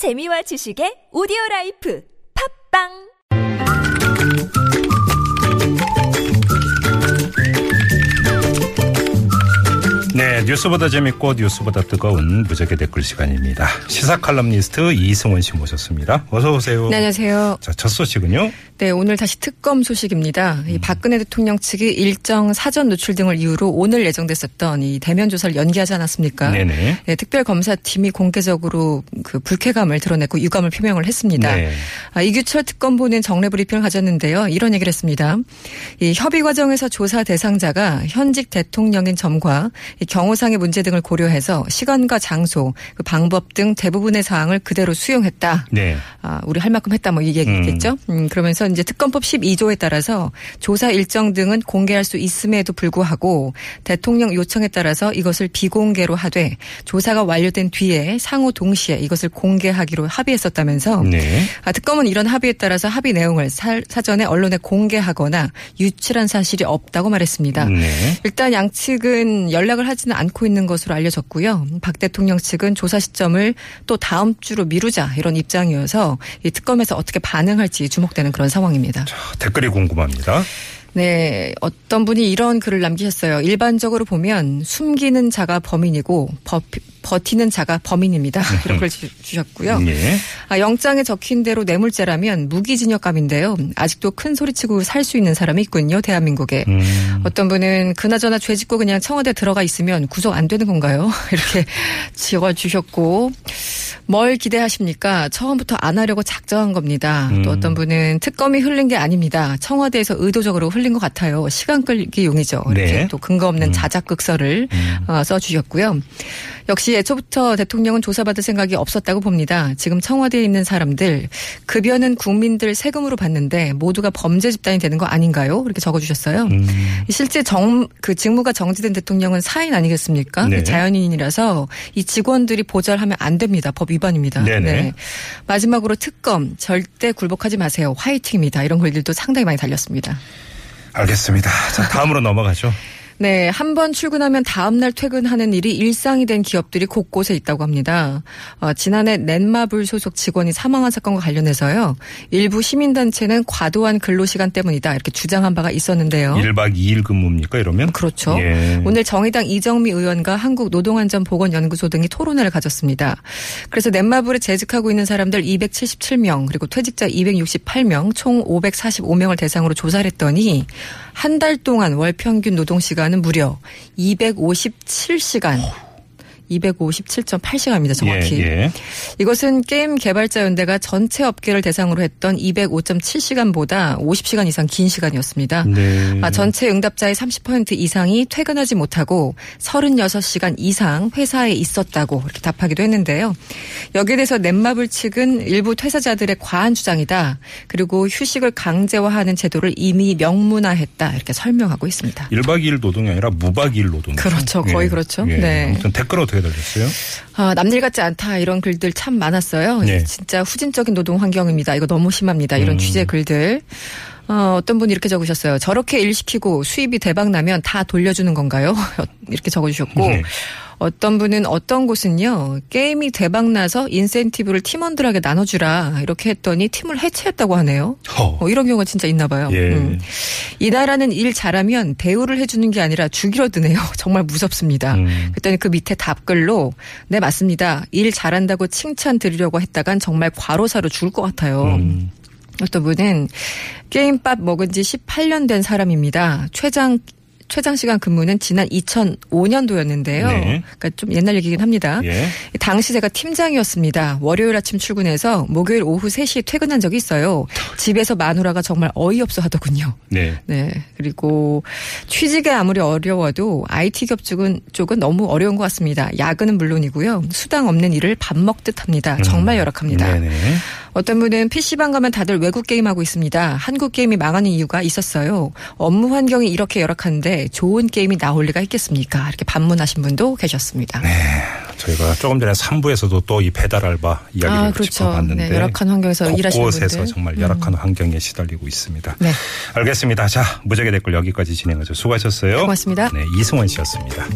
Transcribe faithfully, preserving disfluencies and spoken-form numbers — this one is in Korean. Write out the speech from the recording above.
재미와 지식의 오디오라이프 팝빵 네, 뉴스보다 재밌고 뉴스보다 뜨거운 무적의 댓글 시간입니다. 시사 칼럼니스트 이승원 씨 모셨습니다. 어서 오세요. 네, 안녕하세요. 자, 첫 소식은요? 네, 오늘 다시 특검 소식입니다. 음. 이 박근혜 대통령 측이 일정 사전 노출 등을 이유로 오늘 예정됐었던 이 대면 조사를 연기하지 않았습니까? 네네. 네, 특별검사팀이 공개적으로 그 불쾌감을 드러냈고 유감을 표명을 했습니다. 네. 아, 이규철 특검보는 정례 브리핑을 가졌는데요. 이런 얘기를 했습니다. 이 협의 과정에서 조사 대상자가 현직 대통령인 점과 경호상의 문제 등을 고려해서 시간과 장소, 그 방법 등 대부분의 사항을 그대로 수용했다. 네. 아, 우리 할 만큼 했다 뭐 이 얘기겠죠. 음. 음, 그러면서 이제 특검법 십이 조에 따라서 조사 일정 등은 공개할 수 있음에도 불구하고 대통령 요청에 따라서 이것을 비공개로 하되 조사가 완료된 뒤에 상호 동시에 이것을 공개하기로 합의했었다면서 네. 아, 특검은 이런 합의에 따라서 합의 내용을 사, 사전에 언론에 공개하거나 유출한 사실이 없다고 말했습니다. 네. 일단 양측은 연락을 하지는 않고 있는 것으로 알려졌고요. 박 대통령 측은 조사 시점을 또 다음 주로 미루자 이런 입장이어서 이 특검에서 어떻게 반응할지 주목되는 그런 상황입니다. 자, 댓글이 궁금합니다. 네, 어떤 분이 이런 글을 남기셨어요. 일반적으로 보면 숨기는 자가 범인이고 버, 버티는 자가 범인입니다. 이런 걸 주셨고요. 네. 아, 영장에 적힌 대로 뇌물죄라면 무기징역감인데요. 아직도 큰 소리치고 살 수 있는 사람이 있군요. 대한민국에. 음. 어떤 분은 그나저나 죄 짓고 그냥 청와대 들어가 있으면 구속 안 되는 건가요? 이렇게 적어주셨고. 뭘 기대하십니까? 처음부터 안 하려고 작정한 겁니다. 음. 또 어떤 분은 특검이 흘린 게 아닙니다. 청와대에서 의도적으로 흘린 것 같아요. 시간 끌기 용이죠. 이렇게 네. 또 근거 없는 음. 자작극설을 음. 써주셨고요. 역시 애초부터 대통령은 조사받을 생각이 없었다고 봅니다. 지금 청와대에 있는 사람들 급여는 국민들 세금으로 받는데 모두가 범죄 집단이 되는 거 아닌가요? 이렇게 적어주셨어요. 음. 실제 정, 그 직무가 정지된 대통령은 사인 아니겠습니까? 네. 자연인이라서 이 직원들이 보좌하면 안 됩니다. 법 위반입니다. 네. 마지막으로 특검 절대 굴복하지 마세요. 화이팅입니다. 이런 글들도 상당히 많이 달렸습니다. 알겠습니다. 자, 다음으로 넘어가죠. 네, 한 번 출근하면 다음 날 퇴근하는 일이 일상이 된 기업들이 곳곳에 있다고 합니다. 어, 지난해 넷마블 소속 직원이 사망한 사건과 관련해서요. 일부 시민단체는 과도한 근로시간 때문이다 이렇게 주장한 바가 있었는데요. 일 박 이 일 근무입니까 이러면? 그렇죠. 예. 오늘 정의당 이정미 의원과 한국노동안전보건연구소 등이 토론회를 가졌습니다. 그래서 넷마블에 재직하고 있는 사람들 이백칠십칠 명 그리고 퇴직자 이백육십팔 명 총 오백사십오 명을 대상으로 조사를 했더니 한 달 동안 월평균 노동시간 는 무려 이백오십칠 시간 이백오십칠 점 팔 시간입니다. 정확히. 예, 예. 이것은 게임 개발자 연대가 전체 업계를 대상으로 했던 이백오 점 칠 시간보다 오십 시간 이상 긴 시간이었습니다. 네. 아, 전체 응답자의 삼십 퍼센트 이상이 퇴근하지 못하고 삼십육 시간 이상 회사에 있었다고 이렇게 답하기도 했는데요. 여기에 대해서 넷마블 측은 일부 퇴사자들의 과한 주장이다. 그리고 휴식을 강제화하는 제도를 이미 명문화했다. 이렇게 설명하고 있습니다. 일 박 이 일 노동이 아니라 무박 이 일 노동. 그렇죠. 거의 예. 그렇죠. 예. 네. 아무튼 댓글 어떻게 달렸어요? 아, 남일 같지 않다 이런 글들 참 많았어요. 네. 진짜 후진적인 노동 환경입니다. 이거 너무 심합니다. 이런 음. 취재 글들. 어, 어떤 분이 이렇게 적으셨어요. 저렇게 일 시키고 수입이 대박 나면 다 돌려주는 건가요? 이렇게 적어주셨고 네. 어떤 분은 어떤 곳은요. 게임이 대박 나서 인센티브를 팀원들에게 나눠주라 이렇게 했더니 팀을 해체했다고 하네요. 어, 이런 경우가 진짜 있나 봐요. 예. 음. 이 나라는 일 잘하면 대우를 해주는 게 아니라 죽이려 드네요. 정말 무섭습니다. 음. 그랬더니 그 밑에 답글로 네 맞습니다. 일 잘한다고 칭찬 드리려고 했다간 정말 과로사로 죽을 것 같아요. 음. 어떤 분은 게임밥 먹은 지 십팔 년 된 사람입니다. 최장 최장시간 근무는 지난 이천오 년도였는데요. 네. 그러니까 좀 옛날 얘기긴 합니다. 예. 당시 제가 팀장이었습니다. 월요일 아침 출근해서 목요일 오후 세 시에 퇴근한 적이 있어요. 집에서 마누라가 정말 어이없어 하더군요. 네. 네. 그리고 취직이 아무리 어려워도 아이티 기업 쪽은, 쪽은 너무 어려운 것 같습니다. 야근은 물론이고요. 수당 없는 일을 밥 먹듯 합니다. 정말 열악합니다. 음. 네네. 어떤 분은 피시방 가면 다들 외국 게임하고 있습니다. 한국 게임이 망하는 이유가 있었어요. 업무 환경이 이렇게 열악한데 좋은 게임이 나올 리가 있겠습니까? 이렇게 반문하신 분도 계셨습니다. 네, 저희가 조금 전에 삼 부에서도 또 이 배달 알바 이야기를 아, 그렇죠. 짚어봤는데 네, 열악한 환경에서 일하시는 분들. 곳곳에서 정말 열악한 음. 환경에 시달리고 있습니다. 네. 알겠습니다. 자, 무적의 댓글 여기까지 진행하죠. 수고하셨어요. 고맙습니다. 네, 이승원 씨였습니다.